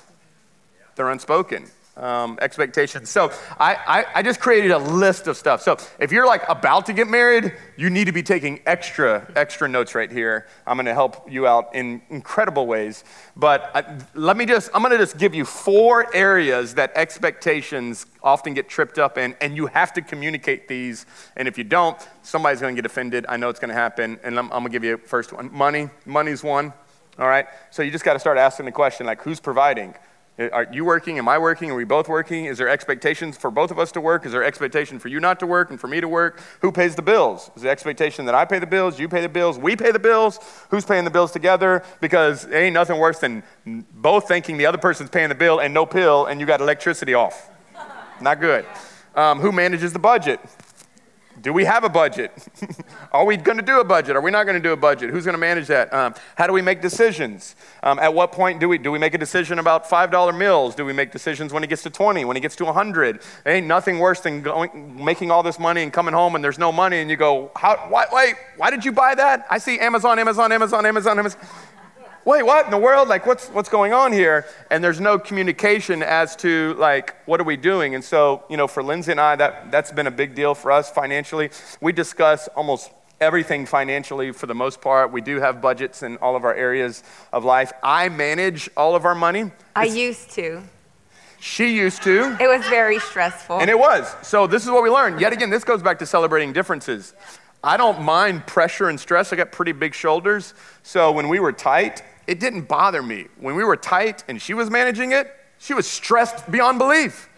They're unspoken. Um, expectations. So I, I, I just created a list of stuff. So if you're like about to get married, you need to be taking extra, extra notes right here. I'm going to help you out in incredible ways. But I, let me just, I'm going to just give you four areas that expectations often get tripped up in, and you have to communicate these. And if you don't, somebody's going to get offended. I know it's going to happen. And I'm, I'm going to give you the first one. Money. Money's one. All right. So you just got to start asking the question, like, who's providing? Are you working? Am I working? Are we both working? Is there expectations for both of us to work? Is there expectation for you not to work and for me to work? Who pays the bills? Is the expectation that I pay the bills, you pay the bills, we pay the bills? Who's paying the bills together? Because it ain't nothing worse than both thinking the other person's paying the bill and no pill, and you got electricity off. Not good. Um, who manages the budget? Do we have a budget? Are we going to do a budget? Are we not going to do a budget? Who's going to manage that? Um, how do we make decisions? Um, at what point do we do we make a decision about five dollar meals? Do we make decisions when it gets to twenty, when it gets to one hundred? It ain't nothing worse than going, making all this money and coming home and there's no money and you go, how, why, why, why did you buy that? I see Amazon, Amazon, Amazon, Amazon, Amazon. Wait, what in the world? Like, what's what's going on here? And there's no communication as to, like, what are we doing? And so, you know, for Lindsay and I, that, that's been a big deal for us financially. We discuss almost everything financially for the most part. We do have budgets in all of our areas of life. I manage all of our money. I it's, used to. She used to. It was very stressful. And it was. So this is what we learned. Yet again, this goes back to celebrating differences. I don't mind pressure and stress. I got pretty big shoulders. So when we were tight, it didn't bother me. When we were tight and she was managing it, she was stressed beyond belief.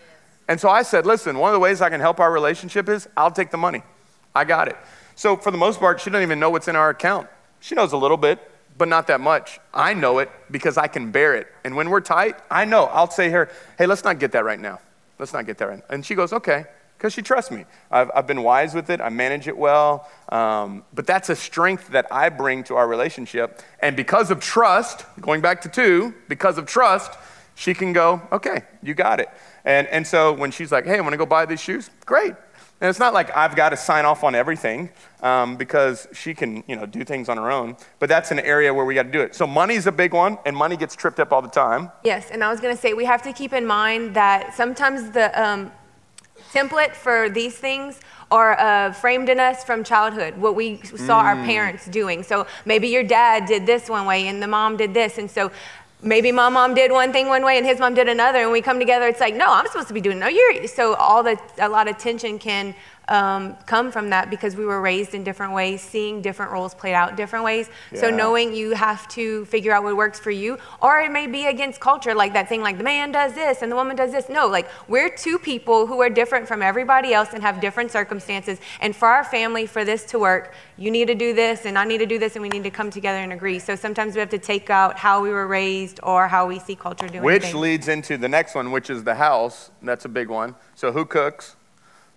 And so I said, listen, one of the ways I can help our relationship is I'll take the money. I got it. So for the most part, she doesn't even know what's in our account. She knows a little bit, but not that much. I know it because I can bear it. And when we're tight, I know. I'll say to her, hey, let's not get that right now. Let's not get that right now. And she goes, okay, because she trusts me. I've, I've been wise with it. I manage it well. Um, but that's a strength that I bring to our relationship. And because of trust, going back to two, because of trust, she can go, okay, you got it. And and so when she's like, hey, I want to go buy these shoes. Great. And it's not like I've got to sign off on everything um, because she can, you know, do things on her own. But that's an area where we got to do it. So money's a big one, and money gets tripped up all the time. Yes, and I was going to say we have to keep in mind that sometimes the um, template for these things are uh, framed in us from childhood, what we saw mm. our parents doing. So maybe your dad did this one way, and the mom did this, and so. Maybe my mom did one thing one way and his mom did another, and we come together, it's like, no, I'm supposed to be doing, no, you're, so all the, a lot of tension can um, come from that because we were raised in different ways, seeing different roles played out different ways. Yeah. So knowing you have to figure out what works for you, or it may be against culture, like that thing, like the man does this and the woman does this. No, like we're two people who are different from everybody else and have different circumstances. And for our family, for this to work, you need to do this and I need to do this and we need to come together and agree. So sometimes we have to take out how we were raised or how we see culture doing which things. Leads into the next one, which is the house. That's a big one. So who cooks?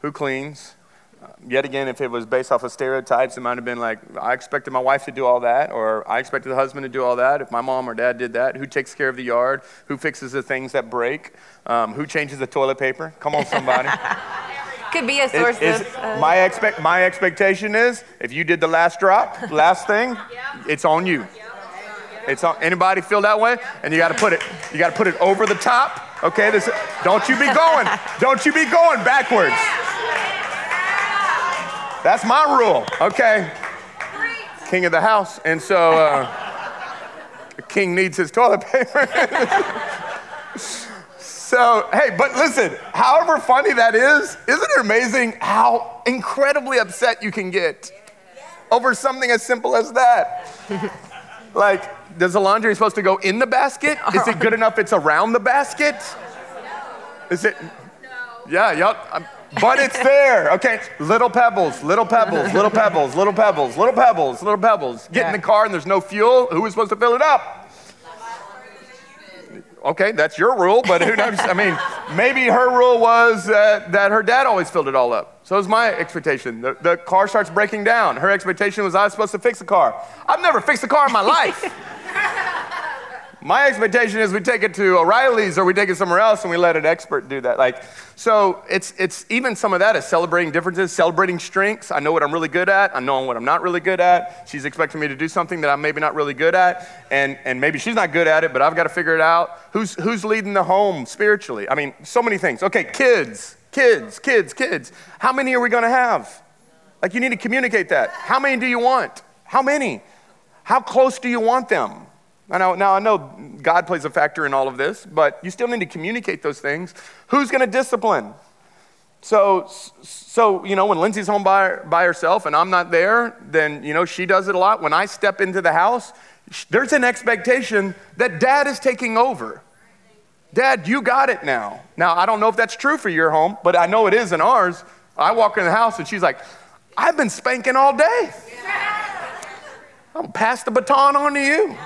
Who cleans? Uh, yet again, if it was based off of stereotypes, it might have been like, I expected my wife to do all that, or I expected the husband to do all that. If my mom or dad did that, who takes care of the yard? Who fixes the things that break? Um, who changes the toilet paper? Come on, somebody. Could be a source is, is of... Uh, my, expect, my expectation is, if you did the last drop, last thing, yeah. It's on you. Yeah. It's on, anybody feel that way? Yeah. And you got to put it, you got to put it over the top. Okay, this, don't you be going, don't you be going backwards. That's my rule, okay? King of the house, and so uh, the king needs his toilet paper. So, hey, but listen, however funny that is, isn't it amazing how incredibly upset you can get over something as simple as that? Like, does the laundry supposed to go in the basket? Is it good enough it's around the basket? Is it? Yeah, yep. But it's there, okay? Little pebbles, little pebbles, little pebbles, little pebbles, little pebbles, little pebbles. Get in the car and there's no fuel. Who is supposed to fill it up? Okay, that's your rule, but who knows? I mean, maybe her rule was uh, that her dad always filled it all up. So it was my expectation. The, the car starts breaking down. Her expectation was I was supposed to fix the car. I've never fixed a car in my life. My expectation is we take it to O'Reilly's or we take it somewhere else and we let an expert do that. Like, so it's it's even some of that is celebrating differences, celebrating strengths. I know what I'm really good at. I know what I'm not really good at. She's expecting me to do something that I'm maybe not really good at. And and maybe she's not good at it, but I've got to figure it out. Who's who's leading the home spiritually? I mean, so many things. Okay, kids, kids, kids, kids. How many are we going to have? Like, you need to communicate that. How many do you want? How many? How close do you want them? I know, now, I know God plays a factor in all of this, but you still need to communicate those things. Who's going to discipline? So, so you know, when Lindsay's home by, by herself and I'm not there, then, you know, she does it a lot. When I step into the house, there's an expectation that dad is taking over. Dad, you got it now. Now, I don't know if that's true for your home, but I know it is in ours. I walk in the house and she's like, I've been spanking all day. I'm pass the baton on to you.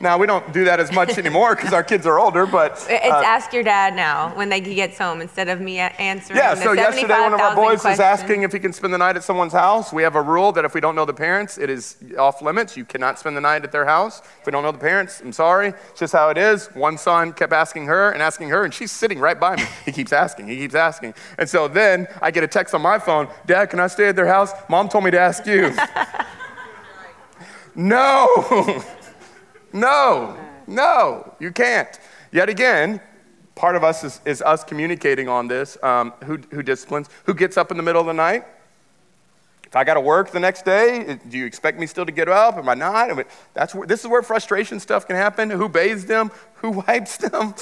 Now, we don't do that as much anymore because our kids are older, but... Uh, it's ask your dad now when they, he gets home instead of me answering. Yeah, so yesterday one of our boys was asking if he can spend the night at someone's house. We have a rule that if we don't know the parents, it is off limits. You cannot spend the night at their house. If we don't know the parents, I'm sorry. It's just how it is. One son kept asking her and asking her, and she's sitting right by me. He keeps asking. He keeps asking. And so then I get a text on my phone, Dad, can I stay at their house? Mom told me to ask you. No. No, no, you can't. Yet again, part of us is, is us communicating on this. Um, who, who disciplines? Who gets up in the middle of the night? If I got to work the next day, do you expect me still to get up? Am I not? I mean, that's where, this is where frustration stuff can happen. Who bathes them? Who wipes them?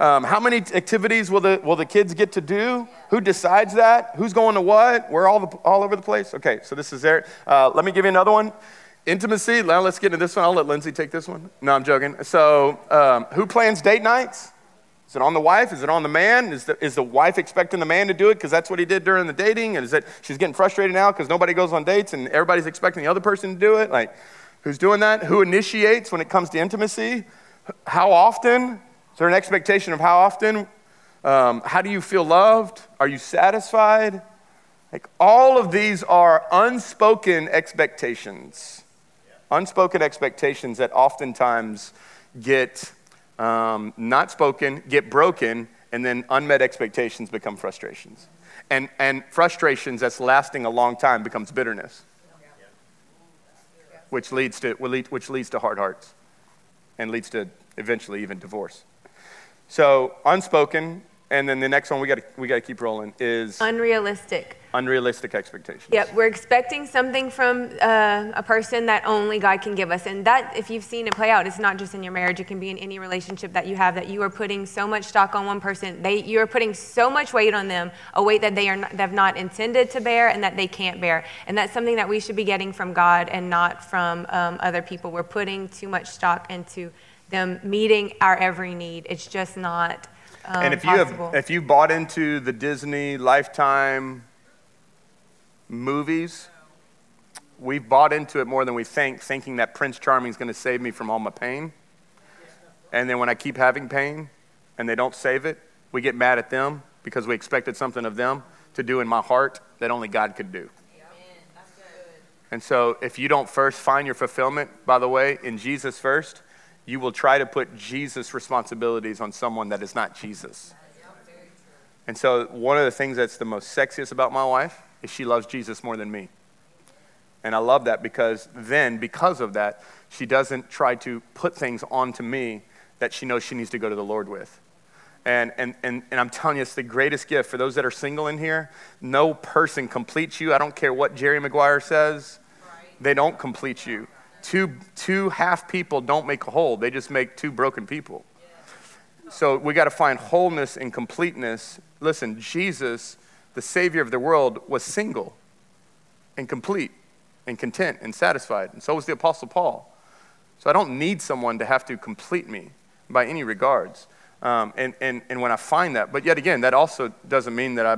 um, how many activities will the will the kids get to do? Who decides that? Who's going to what? We're all the, all over the place. Okay, so this is there. Uh, let me give you another one. Intimacy, now let's get into this one. I'll let Lindsay take this one. No, I'm joking. So um, who plans date nights? Is it on the wife? Is it on the man? Is the, is the wife expecting the man to do it because that's what he did during the dating? And is it she's getting frustrated now because nobody goes on dates and everybody's expecting the other person to do it? Like, who's doing that? Who initiates when it comes to intimacy? How often? Is there an expectation of how often? Um, how do you feel loved? Are you satisfied? Like, all of these are unspoken expectations. Unspoken expectations that oftentimes get um, not spoken, get broken, and then unmet expectations become frustrations. And and frustrations that's lasting a long time becomes bitterness, which leads to which leads to hard hearts and leads to eventually even divorce. So unspoken, and then the next one we got we got to keep rolling is unrealistic. Unrealistic expectations. Yep, we're expecting something from uh, a person that only God can give us. And that, if you've seen it play out, it's not just in your marriage. It can be in any relationship that you have, that you are putting so much stock on one person. They, you are putting so much weight on them, a weight that they are not, they have not intended to bear and that they can't bear. And that's something that we should be getting from God and not from um, other people. We're putting too much stock into them meeting our every need. It's just not um, and if possible. You have, if you bought into the Disney Lifetime movies, we've bought into it more than we think, thinking that Prince Charming is going to save me from all my pain. And then when I keep having pain and they don't save it, we get mad at them because we expected something of them to do in my heart that only God could do. Yeah. That's good. And so if you don't first find your fulfillment, by the way, in Jesus first, you will try to put Jesus' responsibilities on someone that is not Jesus. And so one of the things that's the most sexiest about my wife is she loves Jesus more than me. And I love that because then, because of that, she doesn't try to put things onto me that she knows she needs to go to the Lord with. And and and, and I'm telling you, it's the greatest gift. For those that are single in here, no person completes you. I don't care what Jerry Maguire says. They don't complete you. Two, two half people don't make a whole. They just make two broken people. So we got to find wholeness and completeness. Listen, Jesus, the Savior of the world, was single and complete and content and satisfied. And so was the Apostle Paul. So I don't need someone to have to complete me by any regards. Um, and, and, and when I find that, but yet again, that also doesn't mean that I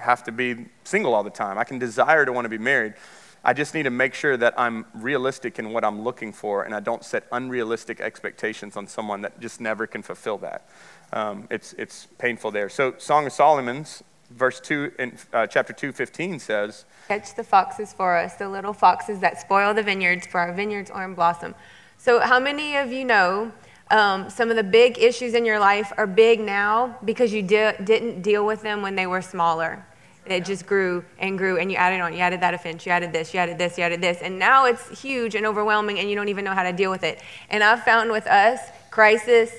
have to be single all the time. I can desire to want to be married. I just need to make sure that I'm realistic in what I'm looking for and I don't set unrealistic expectations on someone that just never can fulfill that. Um, it's, it's painful there. So Song of Solomon's, verse two in uh, chapter two, fifteen says, "Catch the foxes for us, the little foxes that spoil the vineyards, for our vineyards are in blossom." So how many of you know um, some of the big issues in your life are big now because you de- didn't deal with them when they were smaller? It just grew and grew, and you added on. You added that offense. You added this. You added this. You added this. And now it's huge and overwhelming, and you don't even know how to deal with it. And I've found with us, crisis,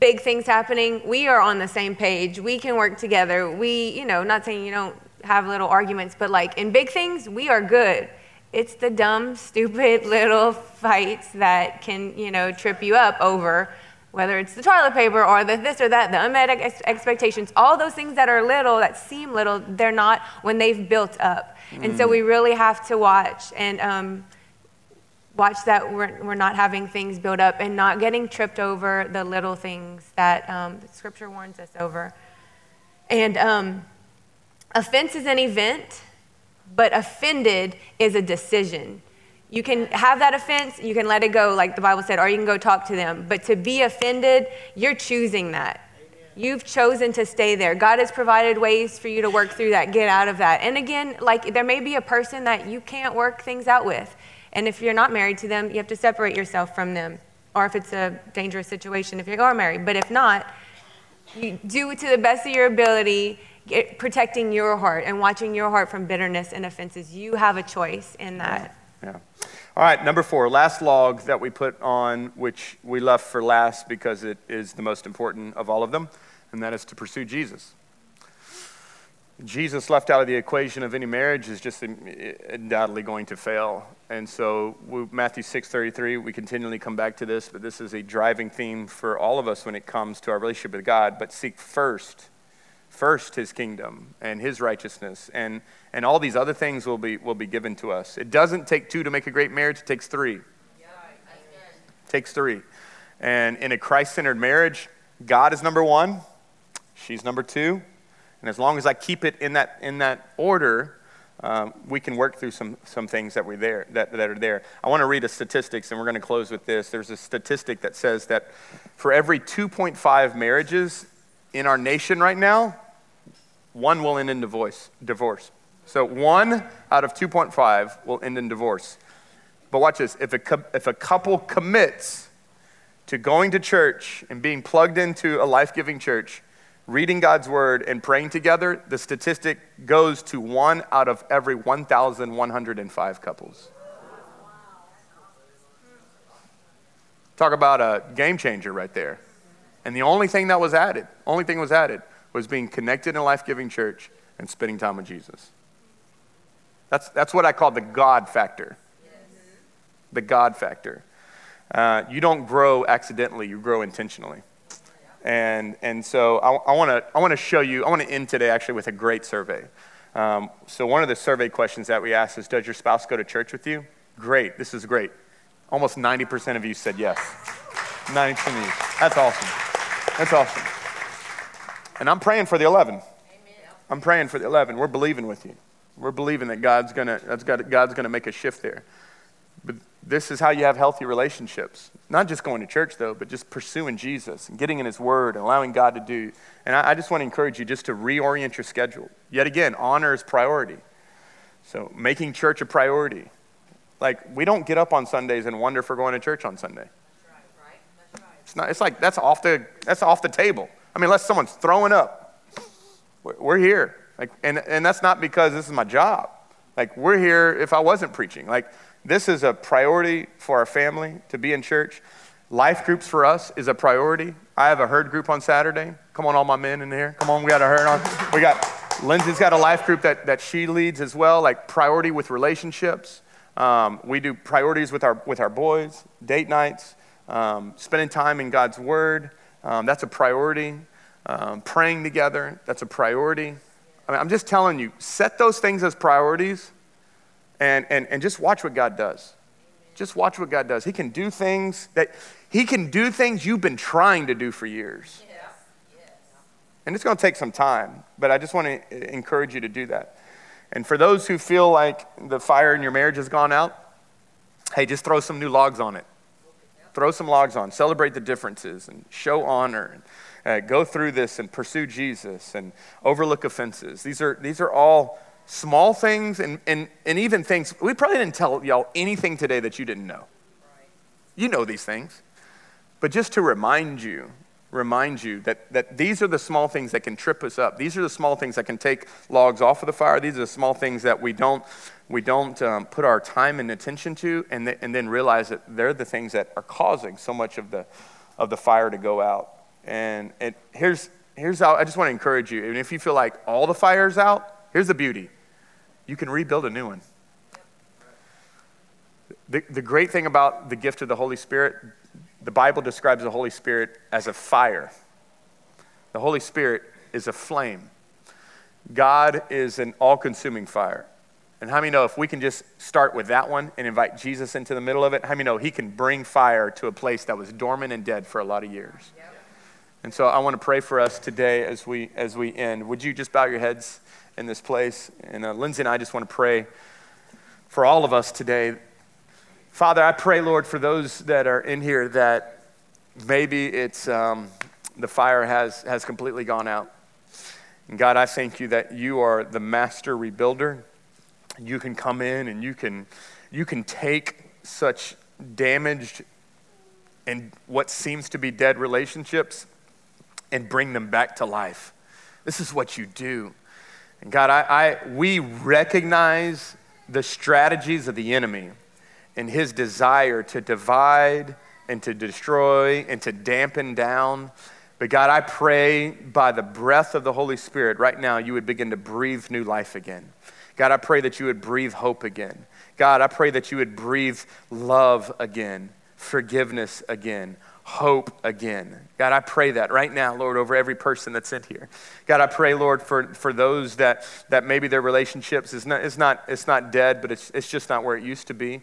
big things happening, we are on the same page. We can work together. We, you know, not saying you don't have little arguments, but like in big things, we are good. It's the dumb, stupid little fights that can, you know, trip you up over, whether it's the toilet paper or the this or that, the unmet ex- expectations, all those things that are little, that seem little, they're not when they've built up. Mm. And so we really have to watch and um, watch that we're, we're not having things build up and not getting tripped over the little things that um, Scripture warns us over. And um, offense is an event, but offended is a decision. You can have that offense, you can let it go, like the Bible said, or you can go talk to them. But to be offended, you're choosing that. You've chosen to stay there. God has provided ways for you to work through that, get out of that. And again, like there may be a person that you can't work things out with. And if you're not married to them, you have to separate yourself from them. Or if it's a dangerous situation, if you are married. But if not, you do to the best of your ability, get, protecting your heart and watching your heart from bitterness and offenses. You have a choice in that. Yeah. All right, number four, last log that we put on, which we left for last because it is the most important of all of them, and that is to pursue Jesus. Jesus left out of the equation of any marriage is just undoubtedly going to fail. And so we, Matthew six thirty-three, we continually come back to this, but this is a driving theme for all of us when it comes to our relationship with God. But seek first, first his kingdom and his righteousness, and and all these other things will be will be given to us. It doesn't take two to make a great marriage. It takes three. Yeah, it takes three. And in a Christ-centered marriage, God is number one. She's number two. And as long as I keep it in that in that order, um, we can work through some some things that were there that, that are there. I want to read a statistics, and we're going to close with this. There's a statistic that says that for every two point five marriages in our nation right now, one will end in divorce. divorce. So one out of two point five will end in divorce. But watch this. If a, if a couple commits to going to church and being plugged into a life-giving church, reading God's word and praying together, the statistic goes to one out of every one thousand one hundred five couples. Talk about a game changer right there. And the only thing that was added, only thing was added was being connected in a life-giving church and spending time with Jesus. That's, that's what I call the God factor. The God factor. Uh, you don't grow accidentally, you grow intentionally. And and so I want to I want to show you, I want to end today actually with a great survey. Um, so one of the survey questions that we asked is, does your spouse go to church with you? Great, this is great. Almost ninety percent of you said yes. ninety percent of you. That's awesome. That's awesome. And I'm praying for the eleven. I'm praying for the eleven. We're believing with you. We're believing that God's gonna that's God, God's gonna make a shift there. But this is how you have healthy relationships. Not just going to church, though, but just pursuing Jesus and getting in his word and allowing God to do. And I, I just want to encourage you just to reorient your schedule. Yet again, honor is priority. So making church a priority. Like, we don't get up on Sundays and wonder if we're going to church on Sunday. That's right, right? That's right. It's not, it's like, that's off the, that's off the table. I mean, unless someone's throwing up, we're, we're here. Like, and, and that's not because this is my job. Like, we're here if I wasn't preaching. Like, this is a priority for our family to be in church. Life groups for us is a priority. I have a herd group on Saturday. Come on, all my men in here. Come on, we got a herd on. We got, Lindsay's got a life group that, that she leads as well, like priority with relationships. Um, we do priorities with our with our boys, date nights, um, spending time in God's word. Um, that's a priority. Um, praying together, that's a priority. I mean, I'm just telling you, set those things as priorities. And, and and just watch what God does. Just watch what God does. He can do things that he can do things you've been trying to do for years. Yes. Yes. And it's going to take some time, but I just want to encourage you to do that. And for those who feel like the fire in your marriage has gone out, hey, just throw some new logs on it. Throw some logs on. Celebrate the differences and show honor. And, uh, go through this and pursue Jesus and overlook offenses. These are these are all small things and, and, and even things, we probably didn't tell y'all anything today that you didn't know. You know these things. But just to remind you, remind you that, that these are the small things that can trip us up. These are the small things that can take logs off of the fire. These are the small things that we don't we don't um, put our time and attention to and, th- and then realize that they're the things that are causing so much of the of the fire to go out. And, and here's, here's how, I just want to encourage you. And if you feel like all the fire's out, here's the beauty. You can rebuild a new one. The, the great thing about the gift of the Holy Spirit, the Bible describes the Holy Spirit as a fire. The Holy Spirit is a flame. God is an all-consuming fire. And how many know if we can just start with that one and invite Jesus into the middle of it, how many know he can bring fire to a place that was dormant and dead for a lot of years? Yep. And so I want to pray for us today as we as we end. Would you just bow your heads in this place? And uh, Lindsay and I just want to pray for all of us today. Father, I pray, Lord, for those that are in here that maybe it's um, the fire has has completely gone out. And God, I thank you that you are the master rebuilder. You can come in and you can you can take such damaged and what seems to be dead relationships and bring them back to life. This is what you do. And God, I, I we recognize the strategies of the enemy and his desire to divide and to destroy and to dampen down. But God, I pray by the breath of the Holy Spirit right now, you would begin to breathe new life again. God, I pray that you would breathe hope again. God, I pray that you would breathe love again, forgiveness again, hope again. God, I pray that right now, Lord, over every person that's in here. God, I pray, Lord, for, for those that, that maybe their relationships is not, it's not, it's not dead, but it's, it's just not where it used to be.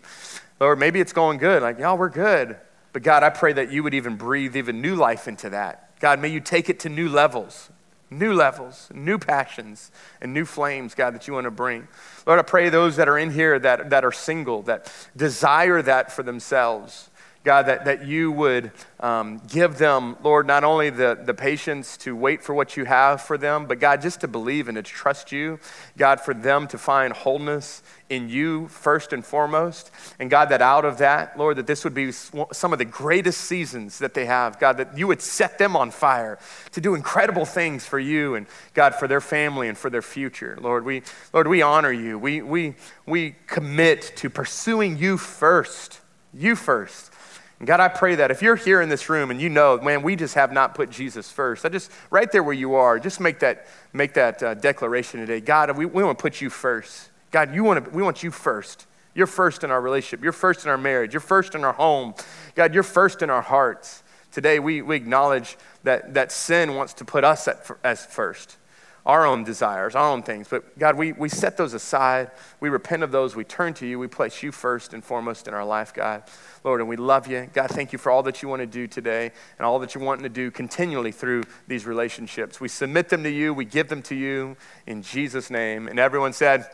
Lord, maybe it's going good. Like, y'all, we're good. But God, I pray that you would even breathe even new life into that. God, may you take it to new levels, new levels, new passions, and new flames, God, that you want to bring. Lord, I pray those that are in here that, that are single, that desire that for themselves. God, that, that you would um, give them, Lord, not only the, the patience to wait for what you have for them, but God, just to believe and to trust you. God, for them to find wholeness in you first and foremost. And God, that out of that, Lord, that this would be some of the greatest seasons that they have. God, that you would set them on fire to do incredible things for you and God, for their family and for their future. Lord, we Lord, we honor you. We, we, we commit to pursuing you first, you first. And God, I pray that if you're here in this room and you know, man, we just have not put Jesus first. I just, right there where you are, just make that make that uh, declaration today. God, we, we want to put you first. God, you want to, we want you first. You're first in our relationship. You're first in our marriage. You're first in our home. God, you're first in our hearts. Today, we, we acknowledge that, that sin wants to put us at, as first, our own desires, our own things. But God, we, we set those aside. We repent of those. We turn to you. We place you first and foremost in our life, God. Lord, and we love you. God, thank you for all that you want to do today and all that you're wanting to do continually through these relationships. We submit them to you. We give them to you in Jesus' name. And everyone said,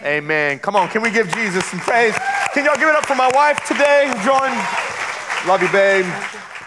amen. Amen. Come on, can we give Jesus some praise? Can y'all give it up for my wife today who joined? Love you, babe.